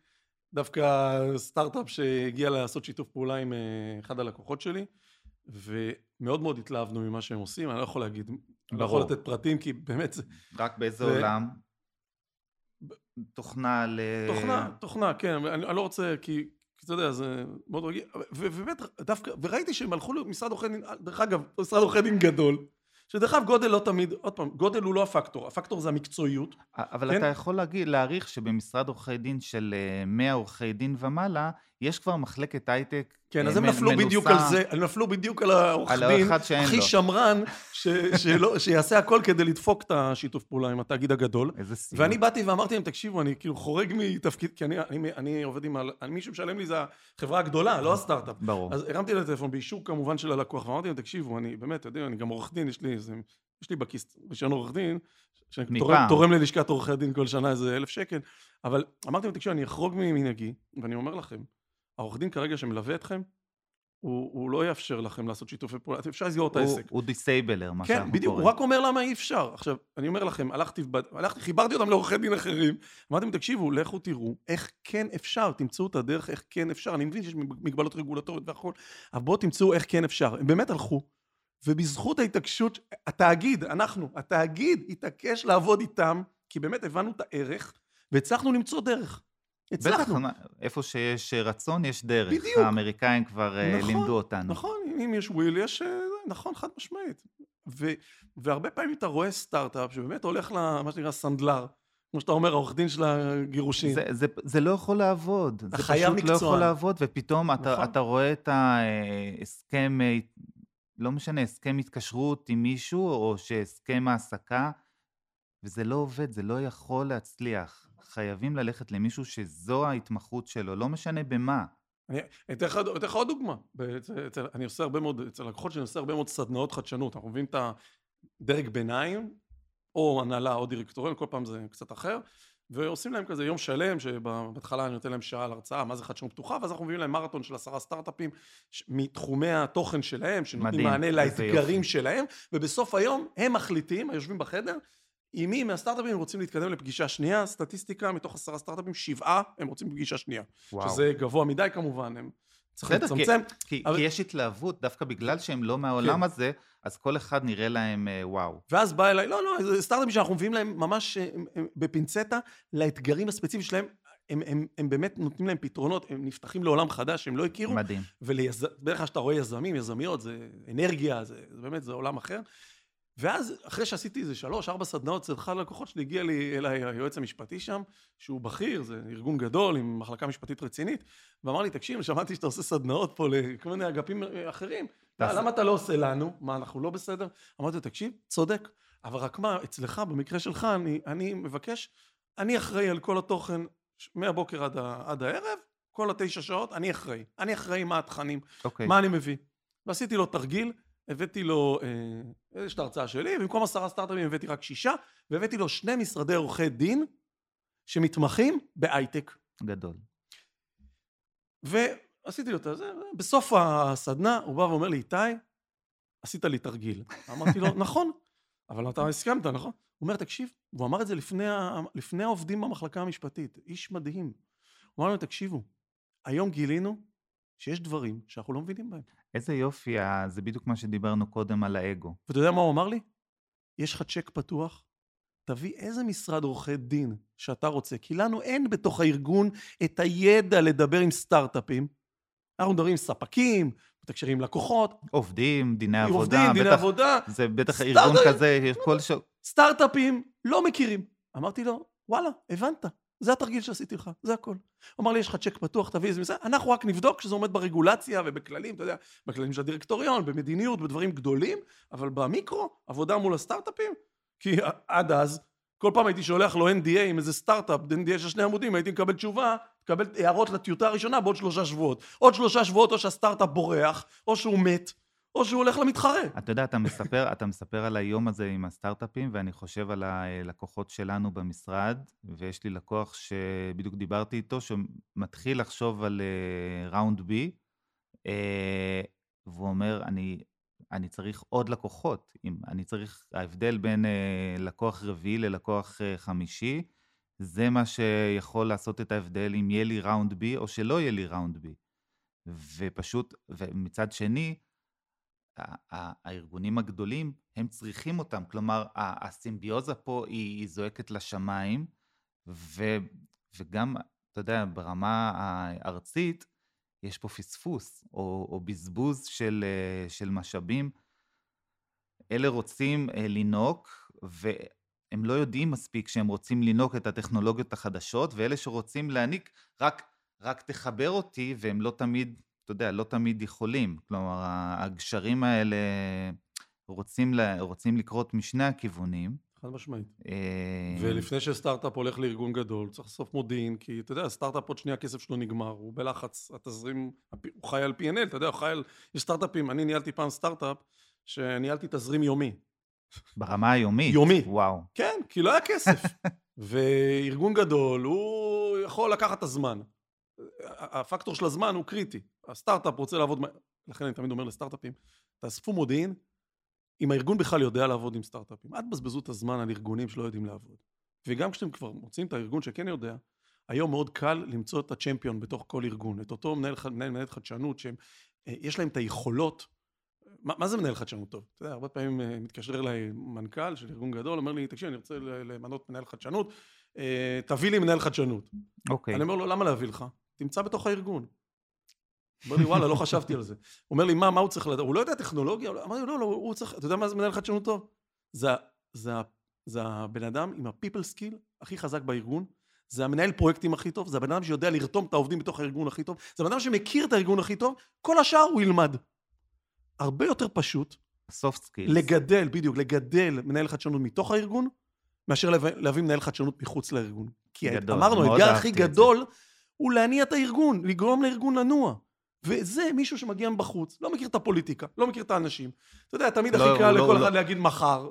דווקא סטארט-אפ שהגיע לעשות שיתוף פעולה עם אחד הלקוחות שלי, ומאוד מאוד התלהבנו ממה שהם עושים, אני לא יכול להגיד, אני לא יכול לתת פרטים, כי באמת זה... רק באיזה עולם? תוכנה ל... תוכנה, תוכנה, כן, אני לא רוצה, כי אתה יודע, זה מאוד רגיל, ובאמת, דווקא, וראיתי שהם הלכו למשרד עורכי דין, דרך אגב, משרד עורכי דין גדול, שדרך אגב גודל לא תמיד, עוד פעם, גודל הוא לא הפקטור, הפקטור זה המקצועיות. אבל כן? אתה יכול להגיד, להעריך שבמשרד עורכי דין של מאה עורכי דין ומעלה, יש כבר מחלקת הייטק מנוסה. כן, אז הם מ- נפלו מנוסה. בדיוק על זה, הם נפלו בדיוק על העורך דין, הכי שמרן, ש- שלא, שיעשה הכל כדי לדפוק את השיתוף פעולה עם התאגיד הגדול. איזה סיום. ואני באתי ואמרתי להם, תקשיבו, אני כאילו חורג מתפקיד, כי אני, אני, אני עובד עם, אני, מישהו משלם לי, זה החברה הגדולה, לא הסטארט-אפ. ברור. אז הרמתי לטלפון, באישור כמובן של הלקוח, ואמרתי להם, תקשיבו, אני באמת, יודע, אני גם עורך דין, יש לי, זה, יש לי בכיס, רישיון עורך דין, שתורם ללשכת עורכי הדין כל שנה איזה אלף שקל, אבל אמרתי, תקשיבו, אני אחרוג ממנהגי, ואני אומר לכם, העורך דין כרגע שמלווה אתכם, הוא, הוא לא יאפשר לכם לעשות שיתופי פעולה, אתם אפשר לסגור את העסק. הוא דיסייבלר, מה שאנחנו קוראים. כן, בדיוק, הוא רק אומר למה אי אפשר. עכשיו, אני אומר לכם, הלכתי, הלכתי, חיברתי אותם לעורכי דין אחרים, אמרתם, תקשיבו, לכו תראו, איך כן אפשר, תמצאו את הדרך, איך כן אפשר, אני מבין שיש מגבלות רגולטוריות והכל, אבל בואו תמצאו איך כן אפשר. הם באמת הלכו, ובזכות ההתעקשות, התאגיד, אנחנו, התאגיד התעקש לעבוד איתם, כי באמת הבנו את הערך, והצלחנו למצוא דרך. הצלחנו. בטח, איפה שיש רצון, יש דרך. בדיוק. האמריקאים כבר נכון, לימדו אותנו. נכון, אם יש וויל, יש, נכון, חד משמעית. ו, והרבה פעמים אתה רואה סטארט-אפ, שבאמת הולך למה שנראה סנדלר, כמו שאתה אומר, העורך דין של הגירושים. זה, זה, זה לא יכול לעבוד. זה פשוט מקצוע. לא יכול לעבוד, ופתאום נכון. אתה, אתה רואה את ההסכם, לא משנה, הסכם התקשרות עם מישהו, או שהסכם העסקה, וזה לא עובד, זה לא יכול להצליח. חייבים ללכת למישהו שזו ההתמחות שלו, לא משנה במה. אני אתן לך עוד דוגמה, אני עושה הרבה מאוד, אצל לקוחות שאני עושה הרבה מאוד סדנאות חדשנות, אנחנו מביאים את הדרג ביניים, או הנהלה או דירקטוריון, כל פעם זה קצת אחר, ועושים להם כזה יום שלם, שבהתחלה אני נותן להם שעה להרצאה, מה זה חדשנות פתוחה, ואז אנחנו מביאים להם מרתון של עשרה סטארט-אפים, מתחומי התוכן שלהם, שנותנים מענה לאתגרים שלהם, ובסוף היום הם מחליטים, היושבים בחדר, עם מי מהסטארט-אפים רוצים להתקדם לפגישה שנייה, סטטיסטיקה, מתוך עשרה סטארט-אפים, שבעה, הם רוצים פגישה שנייה. שזה גבוה מדי כמובן, הם צריכים לצמצם. כי יש התלהבות, דווקא בגלל שהם לא מהעולם הזה, אז כל אחד נראה להם וואו. ואז בא אליי, לא, לא, סטארט-אפים שאנחנו מביאים להם ממש בפינצטה, לאתגרים הספציפיים שלהם, הם באמת נותנים להם פתרונות, הם נפתחים לעולם חדש, הם לא הכירו. מדהים. ובדרך כלל שאתה רואה יזמים, יזמיות, זה אנרגיה, זה באמת, זה עולם אחר. ואז אחרי שעשיתי איזה שלוש, ארבע סדנאות, זה אחד הלקוחות שלי הגיע לי אליי היועץ המשפטי שם, שהוא בכיר, זה ארגון גדול עם מחלקה משפטית רצינית, ואמר לי, תקשיב, שמעתי שאתה עושה סדנאות פה לכל מיני אגפים אחרים, למה אתה לא עושה לנו? מה, אנחנו לא בסדר? אמרתי, תקשיב, צודק, אבל רק מה, אצלך, במקרה שלך, אני, אני מבקש, אני אחראי על כל התוכן מהבוקר עד, עד הערב, כל התשע שעות, אני אחראי. אני אחראי מה התכנים, okay. מה אני מביא. ועשיתי לו תרגיל, הבאתי לו, יש את ההרצאה שלי, במקום עשרה סטארט-אפים הבאתי רק שישה, והבאתי לו שני משרדי עורכי דין, שמתמחים בהייטק. גדול. ועשיתי לו את זה, בסוף הסדנה, הוא בא ואומר לי, איתי, עשית לי תרגיל. אמרתי לו, נכון, אבל אתה הסכמת, נכון? הוא אומר, תקשיב, הוא אמר את זה לפני, לפני העובדים במחלקה המשפטית, איש מדהים. הוא אמר לנו, תקשיבו, היום גילינו שיש דברים שאנחנו לא מבינים בהם. איזה יופי, זה בדיוק מה שדיברנו קודם על האגו. ואתה יודע מה הוא אמר לי? יש לך צ'ק פתוח? תביא איזה משרד עורכי דין שאתה רוצה, כי לנו אין בתוך הארגון את הידע לדבר עם סטארט-אפים. אנחנו מדברים עם ספקים, מתקשרים עם לקוחות. עובדים, דיני עבודה. עובדים, דיני בטח, עבודה. זה בטח ארגון כזה. כל ש... סטארט-אפים לא מכירים. אמרתי לו, וואלה, הבנת. זה התרגיל שעשיתי לך, זה הכל. אמר לי, יש לך צ'ק פתוח, תביא איזה מסע, אנחנו רק נבדוק שזה עומד ברגולציה ובכללים, אתה יודע, בכללים של הדירקטוריון, במדיניות, בדברים גדולים, אבל במיקרו, עבודה מול הסטארט-אפים, כי עד אז, כל פעם הייתי שולח לו אן די איי עם איזה סטארט-אפ, אן די איי של שני עמודים, הייתי מקבל תשובה, מקבל הערות לטיוטה הראשונה בעוד שלושה שבועות. עוד שלושה שבועות, או שהסטארט-אפ בורח, או שהוא מת, או שהוא הולך למתחרה. אתה יודע, אתה מספר, אתה מספר על היום הזה עם הסטארט-אפים, ואני חושב על הלקוחות שלנו במשרד, ויש לי לקוח שבדיוק דיברתי איתו, שמתחיל לחשוב על ראונד בי, והוא אומר, אני, אני צריך עוד לקוחות, אני צריך, ההבדל בין לקוח רביעי ללקוח חמישי, זה מה שיכול לעשות את ההבדל, אם יהיה לי ראונד בי, או שלא יהיה לי ראונד בי. ופשוט, ומצד שני, הארגונים הגדולים, הם צריכים אותם, כלומר, הסימביוזה פה היא זועקת לשמיים, וגם, אתה יודע, ברמה הארצית, יש פה פספוס, או בזבוז של משאבים, אלה רוצים לינוק, והם לא יודעים מספיק שהם רוצים לינוק את הטכנולוגיות החדשות, ואלה שרוצים להעניק, רק תחבר אותי, והם לא תמיד... אתה יודע, לא תמיד יכולים, כלומר, הגשרים האלה רוצים, לה, רוצים לקרות משני הכיוונים. חד משמעית. ולפני שסטארט-אפ הולך לארגון גדול, צריך סוף מודיעין, כי אתה יודע, סטארט-אפ עוד שנייה הכסף שלו נגמר, הוא בלחץ, התזרים, הוא חי על פי אן אל, אתה יודע, הוא חי על, יש סטארט-אפים, אני ניהלתי פעם סטארט-אפ, שניהלתי תזרים יומי. ברמה היומית? יומי. וואו. כן, כי לא היה כסף. וארגון גדול, הוא יכול לקחת את הזמן. הפקטור של הזמן הוא קריטי. הסטארט-אפ רוצה לעבוד, לכן אני תמיד אומר לסטארט-אפים, תאספו מודיעין, אם הארגון בכלל יודע לעבוד עם סטארט-אפים, עד בזבזו את הזמן על ארגונים שלא יודעים לעבוד. וגם כשאתם כבר מוצאים את הארגון שכן יודע, היום מאוד קל למצוא את הצ'מפיון בתוך כל ארגון, את אותו מנהל, מנהל, מנהל חדשנות, שיש להם את היכולות, מה, מה זה מנהל חדשנות טוב? אתה יודע, הרבה פעמים מתקשר אליי מנכ"ל של ארגון גדול, אומר לי, תקשיב, אני רוצה למנות מנהל חדשנות, תביא לי מנהל חדשנות. Okay. אני אומר לו, למה להביא לך? תמצא בתוך הארגון. אומר לי, וואלה, לא חשבתי על זה. הוא אומר לי, מה, מה הוא צריך לדעת? הוא לא יודע טכנולוגיה, אמר לי, לא, לא, הוא צריך, אתה יודע מה זה מנהל חדשנות טוב? זה, זה, זה הבן אדם עם הפיפל סקיל הכי חזק בארגון, זה המנהל פרויקטים הכי טוב, זה הבן אדם שיודע לרתום את העובדים בתוך הארגון הכי טוב, זה הבן אדם שמכיר את הארגון הכי טוב, כל השאר הוא ילמד. הרבה יותר פשוט, soft skills. לגדל, בדיוק, לגדל מנהל חדשנות מתוך הארגון, מאשר להביא מנהל חדשנות מחוץ לארגון. כי אמרנו, אתגר הכי גדול הוא להניע את הארגון, לגרום לארגון לנוע. וזה מישהו שמגיע מבחוץ, לא מכיר את הפוליטיקה, לא מכיר את האנשים. אתה יודע, תמיד הכי קל לכל אחד להגיד מחר,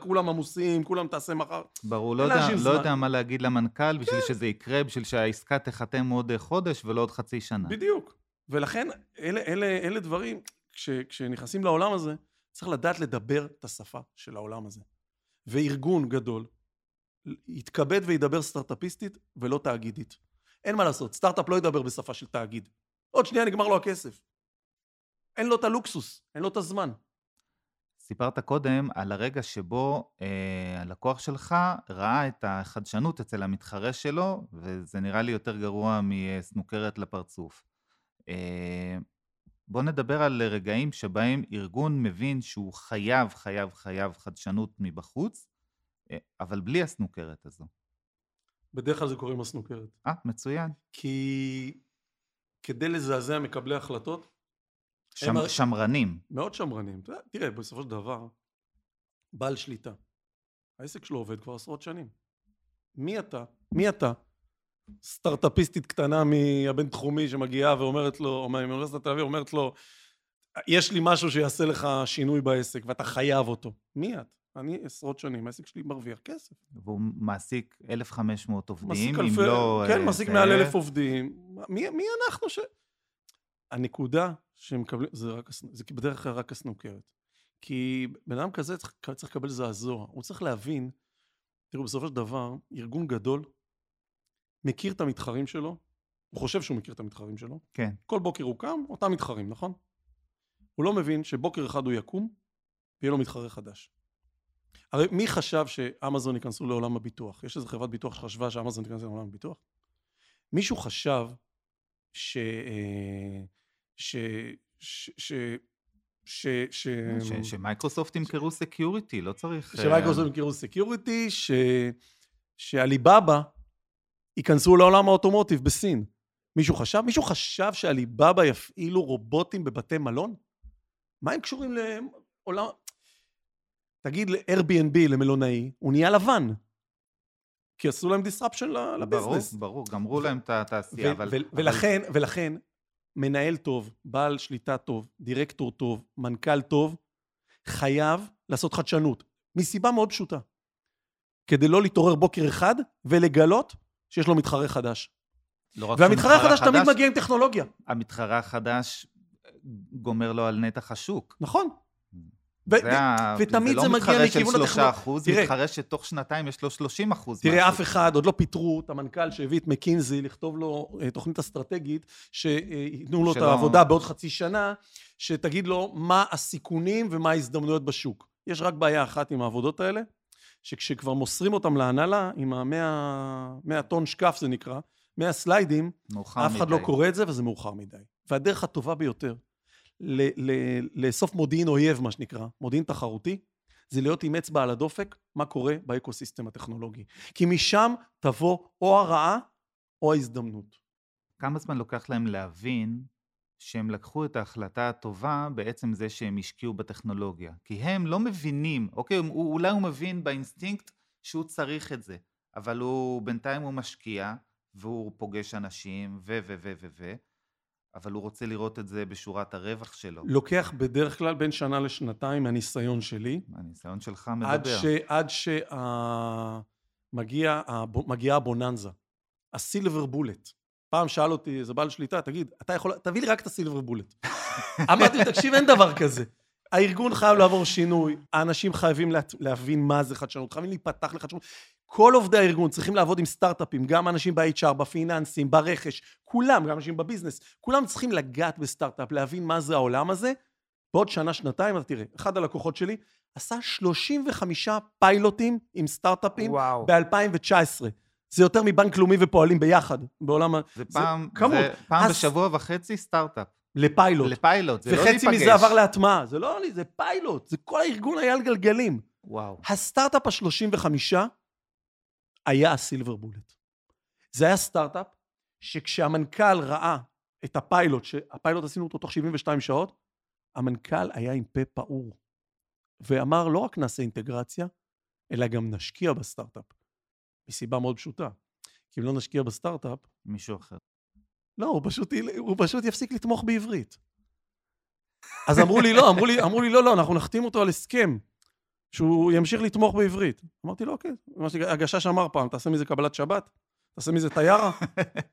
כולם עמוסים, כולם תעשה מחר. ברור, לא יודע מה להגיד למנכ"ל, בשביל שזה יקרה, בשביל שהעסקה תחתם עוד חודש ולא עוד חצי שנה. בדיוק. ולכן, אלה דברים, כשנכנסים לעולם הזה, צריך לדעת לדבר את השפה של העולם הזה. וארגון גדול, יתכבד וידבר סטארט-אפיסטית ולא תאגידית. אין מה לעשות, סטארט-אפ לא ידבר בשפה של תאגיד. עוד שנייה נגמר לו הכסף. אין לו את הלוקסוס, אין לו את הזמן. סיפרת קודם על הרגע שבו אה, הלקוח שלך ראה את החדשנות אצל המתחרה שלו, וזה נראה לי יותר גרוע מסנוקרת לפרצוף. אה, בוא נדבר על רגעים שבהם ארגון מבין שהוא חייב, חייב, חייב חדשנות מבחוץ, אבל בלי הסנוקרת הזו. בדרך כלל זה קוראים הסנוקרת. אה, מצוין. כי כדי לזעזע מקבלי החלטות, שם, הם... שמרנים. מאוד שמרנים. תראה, בסופו של דבר, בעל שליטה. העסק שלו עובד כבר עשרות שנים. מי אתה? מי אתה? סטארט-אפיסטית קטנה מהבינתחומי שמגיעה ואומרת לו, או מהאוניברסיטת תל אביב, אומרת לו, יש לי משהו שיעשה לך שינוי בעסק, ואתה חייב אותו. מי את? אני עשרות שנים, העסק שלי מרוויח כסף. והוא מעסיק אלף וחמש מאות עובדים, אם לא... כן, מעסיק מעל אלף עובדים. מי אנחנו ש... הנקודה שמקבלים, זה בדרך כלל רק הסנוקרת. כי בן אדם כזה צריך לקבל זעזוע. הוא צריך להבין, תראו, בסופו של דבר, ארגון גדול מכיר את המתחרים שלו, הוא חושב שהוא מכיר את המתחרים שלו. כן. כל בוקר הוא קם, אותם מתחרים, נכון? הוא לא מבין שבוקר אחד הוא יקום, ויהיה לו מתחרה חדש. הרי מי חשב שאמזון ייכנסו לעולם הביטוח? יש איזו חברת ביטוח שחשבה שאמזון ייכנסו לעולם הביטוח? מישהו חשב ש... ש... ש... ש... ש... ש... שמייקרוסופט ימכרו סקיוריטי, לא צריך... שמייקרוסופט ימכרו סקיוריטי, שאליבאבא ייכנסו לעולם האוטומוטיב בסין. מישהו חשב? מישהו חשב שאליבאבא יפעילו רובוטים בבתי מלון? מה הם קשורים לעולם... תגיד ל-Airbnb, למלונאי, הוא נהיה לבן. כי עשו להם disruption לביזנס. ברור, ברור, גמרו להם את התעשייה. ולכן, ולכן, מנהל טוב, בעל שליטה טוב, דירקטור טוב, מנכ"ל טוב, חייב לעשות חדשנות. מסיבה מאוד פשוטה. כדי לא להתעורר בוקר אחד, ולגלות שיש לו מתחרה חדש. והמתחרה החדש תמיד מגיע עם טכנולוגיה. המתחרה החדש גומר לו על נתח השוק. נכון. ותמיד זה מגיע מכיוון הטכנולוגיה. זה לא מתחרש של שלושה אחוז, מתחרש שתוך שנתיים יש לו שלושים אחוז. תראה, אף אחד, עוד לא פיטרו את המנכ"ל שהביא את מקינזי, לכתוב לו תוכנית אסטרטגית, שיתנו לו את העבודה בעוד חצי שנה, שתגיד לו מה הסיכונים ומה ההזדמנויות בשוק. יש רק בעיה אחת עם העבודות האלה, שכשכבר מוסרים אותם להנהלה, עם ה-מאה טון שקף זה נקרא, מאה סליידים, אף אחד לא קורא את זה, וזה מאוחר מדי. והדרך הטובה ביותר, לאסוף מודיעין אויב, מה שנקרא, מודיעין תחרותי, זה להיות עם אצבע על הדופק, מה קורה באקוסיסטם הטכנולוגי. כי משם תבוא או הרעה או ההזדמנות. כמה זמן לוקח להם להבין שהם לקחו את ההחלטה הטובה בעצם זה שהם השקיעו בטכנולוגיה? כי הם לא מבינים, אוקיי, אולי הוא מבין באינסטינקט שהוא צריך את זה, אבל הוא בינתיים הוא משקיע, והוא פוגש אנשים, ו, ו, ו, ו, ו. אבל הוא רוצה לראות את זה בשורת הרווח שלו. לוקח בדרך כלל בין שנה לשנתיים מהניסיון שלי. הניסיון שלך מדבר. עד שמגיעה הבוננזה. הסילבר בולט. פעם שאל אותי, זה בעל שליטה, תגיד, אתה יכול, תביא לי רק את הסילבר בולט. אמרתי לי, תקשיב, אין דבר כזה. הארגון חייב לעבור שינוי, האנשים חייבים להבין מה זה חדשנות, חייבים להיפתח לחדשנות. כל עובדי הארגון צריכים לעבוד עם סטארט-אפים, גם אנשים ב-אייץ' אר, בפיננסים, ברכש, כולם, גם אנשים בביזנס, כולם צריכים לגעת בסטארט-אפ, להבין מה זה העולם הזה. בעוד שנה, שנתיים, אתה תראה, אחד הלקוחות שלי עשה שלושים וחמישה פיילוטים עם סטארט-אפים ב-אלפיים תשע עשרה. זה יותר מבנק לאומי ופועלים ביחד, בעולם... זה פעם בשבוע וחצי סטארט-אפ. לפיילוט. לפיילוט, זה לא להיפגש. וחצי מזה עבר להטמעה, זה לא, זה פיילוט, זה כל הארגון היה על גלגלים. וואו. הסטארט-אפ ה-שלושים וחמש היה הסילבר בולט. זה היה סטארט-אפ שכשהמנכ"ל ראה את הפיילוט, שהפיילוט עשינו אותו תוך שבעים ושתיים שעות, המנכ"ל היה עם פה פעור, ואמר לא רק נעשה אינטגרציה, אלא גם נשקיע בסטארט-אפ. מסיבה מאוד פשוטה. כי אם לא נשקיע בסטארט-אפ... מישהו אחר. לא, הוא פשוט, הוא פשוט יפסיק לתמוך בעברית. אז אמרו לי, לא, אמרו לי, אמרו לי, לא, לא, אנחנו נחתים אותו על הסכם, שהוא ימשיך לתמוך בעברית. אמרתי לו, אוקיי. הגשש אמר פעם, תעשה מזה קבלת שבת, תעשה מזה תיירה.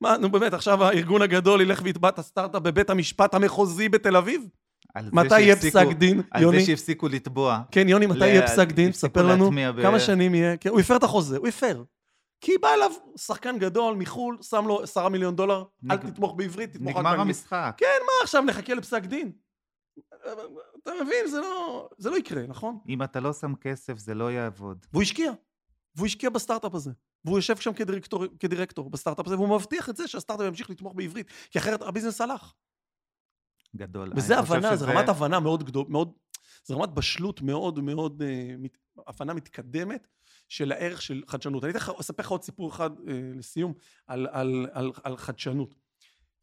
מה, נו באמת, עכשיו הארגון הגדול ילך ויתבעת הסטארט-אפ בבית המשפט המחוזי בתל אביב? מתי יהיה פסק דין, יוני? על זה שהפסיקו לתבוע. כן, יוני, מתי יהיה פסק דין? ספר לנו כמה שנים יהיה. הוא הפר את החוזה, הוא הפר. כי בא אליו שחקן גדול מחול, שם לו עשרה מיליון דולר, אל תתמוך בעברית, תתמוך רק באנגלית. נגמר המשחק. כן, מה עכשיו, נחכה לפסק דין? אתה מבין, זה לא, זה לא יקרה, נכון? אם אתה לא שם כסף, זה לא יעבוד. והוא השקיע. והוא השקיע בסטארט-אפ הזה. והוא יושב שם כדירקטור, כדירקטור בסטארט-אפ הזה, והוא מבטיח את זה שהסטארט-אפ ימשיך לתמוך בעברית, כי אחרת הביזנס הלך. גדול. וזה הבנה, זה רמת הבנה מאוד גדול, מאוד, זה רמת בשלות מאוד, מאוד, הבנה מתקדמת של הערך של חדשנות. אני אספר לך עוד סיפור אחד לסיום על, על, על, על חדשנות.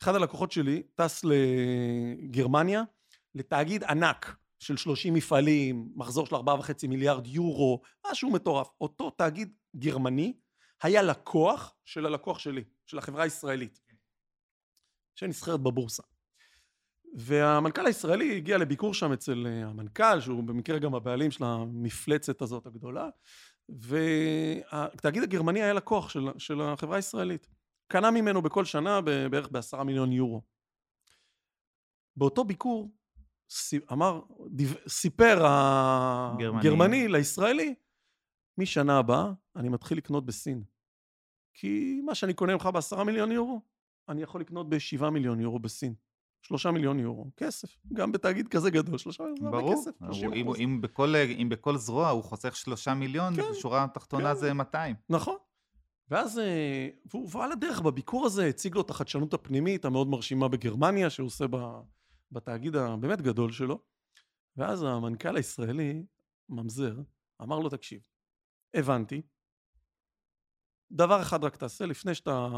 אחד הלקוחות שלי טס לגרמניה, לתאגיד ענק של שלושים מפעלים, מחזור של ארבע וחצי מיליארד יורו, משהו מטורף. אותו תאגיד גרמני היה לקוח של הלקוח שלי, של החברה הישראלית, שנסחרת בבורסה. והמנכ"ל הישראלי הגיע לביקור שם אצל המנכ"ל, שהוא במקרה גם הבעלים של המפלצת הזאת הגדולה, והתאגיד הגרמני היה לקוח של, של החברה הישראלית. קנה ממנו בכל שנה בערך בעשרה מיליון יורו. באותו ביקור, אמר, סיפר הגרמני לישראלי, משנה הבאה אני מתחיל לקנות בסין. כי מה שאני קונה ממך בעשרה מיליון יורו, אני יכול לקנות בשבעה מיליון יורו בסין. שלושה מיליון יורו, כסף. גם בתאגיד כזה גדול, שלושה מיליון כסף. ברור, אם בכל זרוע הוא חוסך שלושה מיליון, בשורה התחתונה זה מאתיים. נכון. ואז הוא בא לדרך בביקור הזה, הציג לו את החדשנות הפנימית, המאוד מרשימה בגרמניה, שהוא עושה בתאגיד הבאמת גדול שלו. ואז המנכ"ל הישראלי, ממזר, אמר לו, תקשיב, הבנתי, דבר אחד רק תעשה, לפני שאתה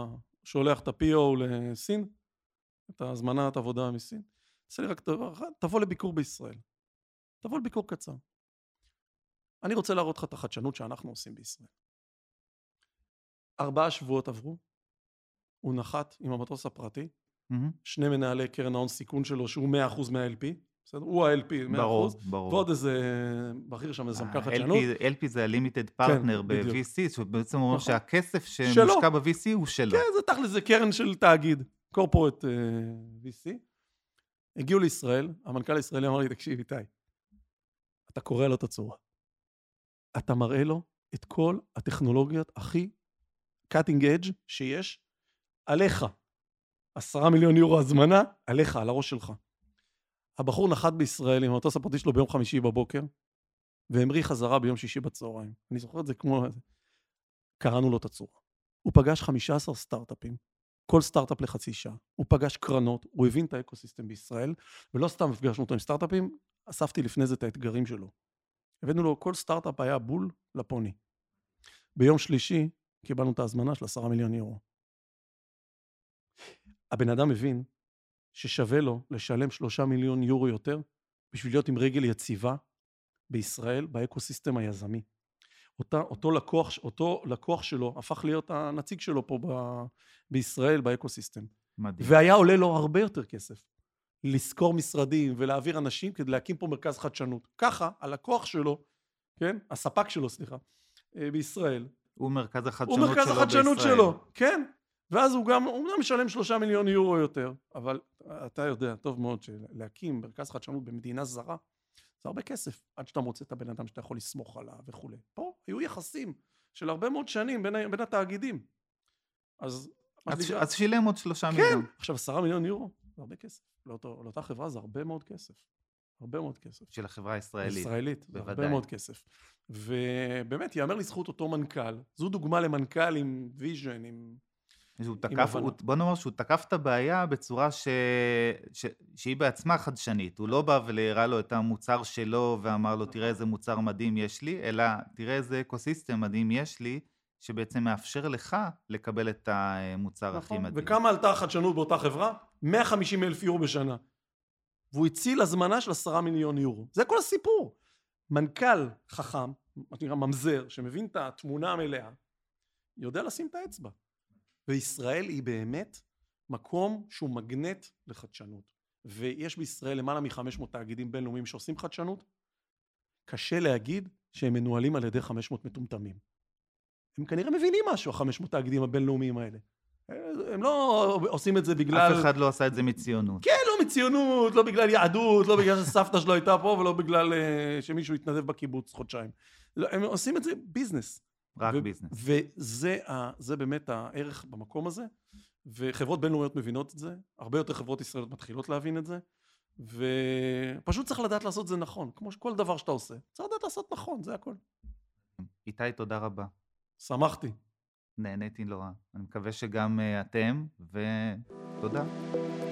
שולח את ה-פי או לסין, את ההזמנה, את העבודה מסין. תעשה לי רק דבר אחד, תבוא לביקור בישראל. תבוא לביקור קצר. אני רוצה להראות לך את החדשנות שאנחנו עושים בישראל. ארבעה שבועות עברו, הוא נחת עם המטוס הפרטי, mm-hmm. שני מנהלי קרן ההון סיכון שלו, שהוא מאה אחוז מה-אל פי, בסדר? הוא ה-אל פי, מאה אחוז, ברור, ברור. ועוד איזה בכיר שם, איזה זמכה חדשנות. ה-אל פי זה ה-Limited Partner ב-וי סי, שבעצם אומר שהכסף שמושקע ב-וי סי הוא שלו. כן, זה תכל'ס, זה קרן של תאגיד. קורפורט וי סי, הגיעו לישראל, המנכ"ל הישראלי אמר לי, תקשיב איתי, אתה קורא לו את הצורה, אתה מראה לו את כל הטכנולוגיות הכי קאטינג אדג' שיש, עליך, עשרה מיליון יורו הזמנה, עליך, על הראש שלך. הבחור נחת בישראל עם המטוס הפרטי שלו ביום חמישי בבוקר, והמריא חזרה ביום שישי בצהריים. אני זוכר את זה כמו, קראנו לו את הצורה. הוא פגש חמישה עשר סטארט-אפים, כל סטארט-אפ לחצי שעה. הוא פגש קרנות, הוא הבין את האקוסיסטם בישראל, ולא סתם הפגשנו אותו עם סטארט-אפים, אספתי לפני זה את האתגרים שלו. הבאנו לו, כל סטארט-אפ היה בול לפוני. ביום שלישי, קיבלנו את ההזמנה של עשרה מיליון יורו. הבן אדם הבין, ששווה לו לשלם שלושה מיליון יורו יותר, בשביל להיות עם רגל יציבה, בישראל, באקוסיסטם היזמי. אותו, אותו, לקוח, אותו לקוח שלו הפך להיות הנציג שלו פה ב, בישראל, באקוסיסטם. מדהים. והיה עולה לו הרבה יותר כסף, לזכור משרדים ולהעביר אנשים כדי להקים פה מרכז חדשנות. ככה, הלקוח שלו, כן? הספק שלו, סליחה, בישראל. הוא מרכז החדשנות הוא מרכז שלו החדשנות בישראל. שלו, כן. ואז הוא גם, הוא גם משלם שלושה מיליון יורו יותר, אבל אתה יודע, טוב מאוד, שלהקים מרכז חדשנות במדינה זרה, זה הרבה כסף, עד שאתה מוצא את הבן אדם שאתה יכול לסמוך עליו וכו'. פה היו יחסים של הרבה מאוד שנים בין, בין התאגידים. אז, אז, ש... אז שילם עוד שלושה כן. מיליון. עכשיו, עשרה מיליון יורו, זה הרבה כסף. לאותו, לאותה חברה זה הרבה מאוד כסף. הרבה מאוד כסף. של החברה הישראלית. ישראלית, בוודאי. הרבה מאוד כסף. ובאמת, יאמר לזכות אותו מנכ"ל, זו דוגמה למנכ"ל עם ויז'ן, עם... תקף, הוא, בוא נאמר שהוא תקף את הבעיה בצורה ש, ש, שהיא בעצמה חדשנית, הוא לא בא ולהראה לו את המוצר שלו ואמר לו תראה איזה מוצר מדהים יש לי, אלא תראה איזה אקוסיסטם מדהים יש לי, שבעצם מאפשר לך לקבל את המוצר הכי מדהים. וכמה עלתה החדשנות באותה חברה? מאה וחמישים אלף יורו בשנה, והוא הציל הזמנה של עשרה מיליון יורו, זה כל הסיפור. מנכ"ל חכם, ממזר, שמבין את התמונה המלאה, יודע לשים את האצבע. וישראל היא באמת מקום שהוא מגנט לחדשנות. ויש בישראל למעלה מ-חמש מאות תאגידים בינלאומיים שעושים חדשנות. קשה להגיד שהם מנוהלים על ידי חמש מאות מטומטמים. הם כנראה מבינים משהו, ה-חמש מאות תאגידים הבינלאומיים האלה. הם לא עושים את זה בגלל... אף אחד לא עשה את זה מציונות. כן, לא מציונות, לא בגלל יהדות, לא בגלל שסבתא שלו הייתה פה, ולא בגלל שמישהו התנדב בקיבוץ חודשיים. הם עושים את זה ביזנס. רק ביזנס. וזה באמת הערך במקום הזה, וחברות בינלאומיות מבינות את זה, הרבה יותר חברות ישראליות מתחילות להבין את זה, ופשוט צריך לדעת לעשות זה נכון, כמו שכל דבר שאתה עושה. צריך לדעת לעשות נכון, זה הכל. איתי, תודה רבה. שמחתי. נהניתי לא רע. אני מקווה שגם אתם, ותודה.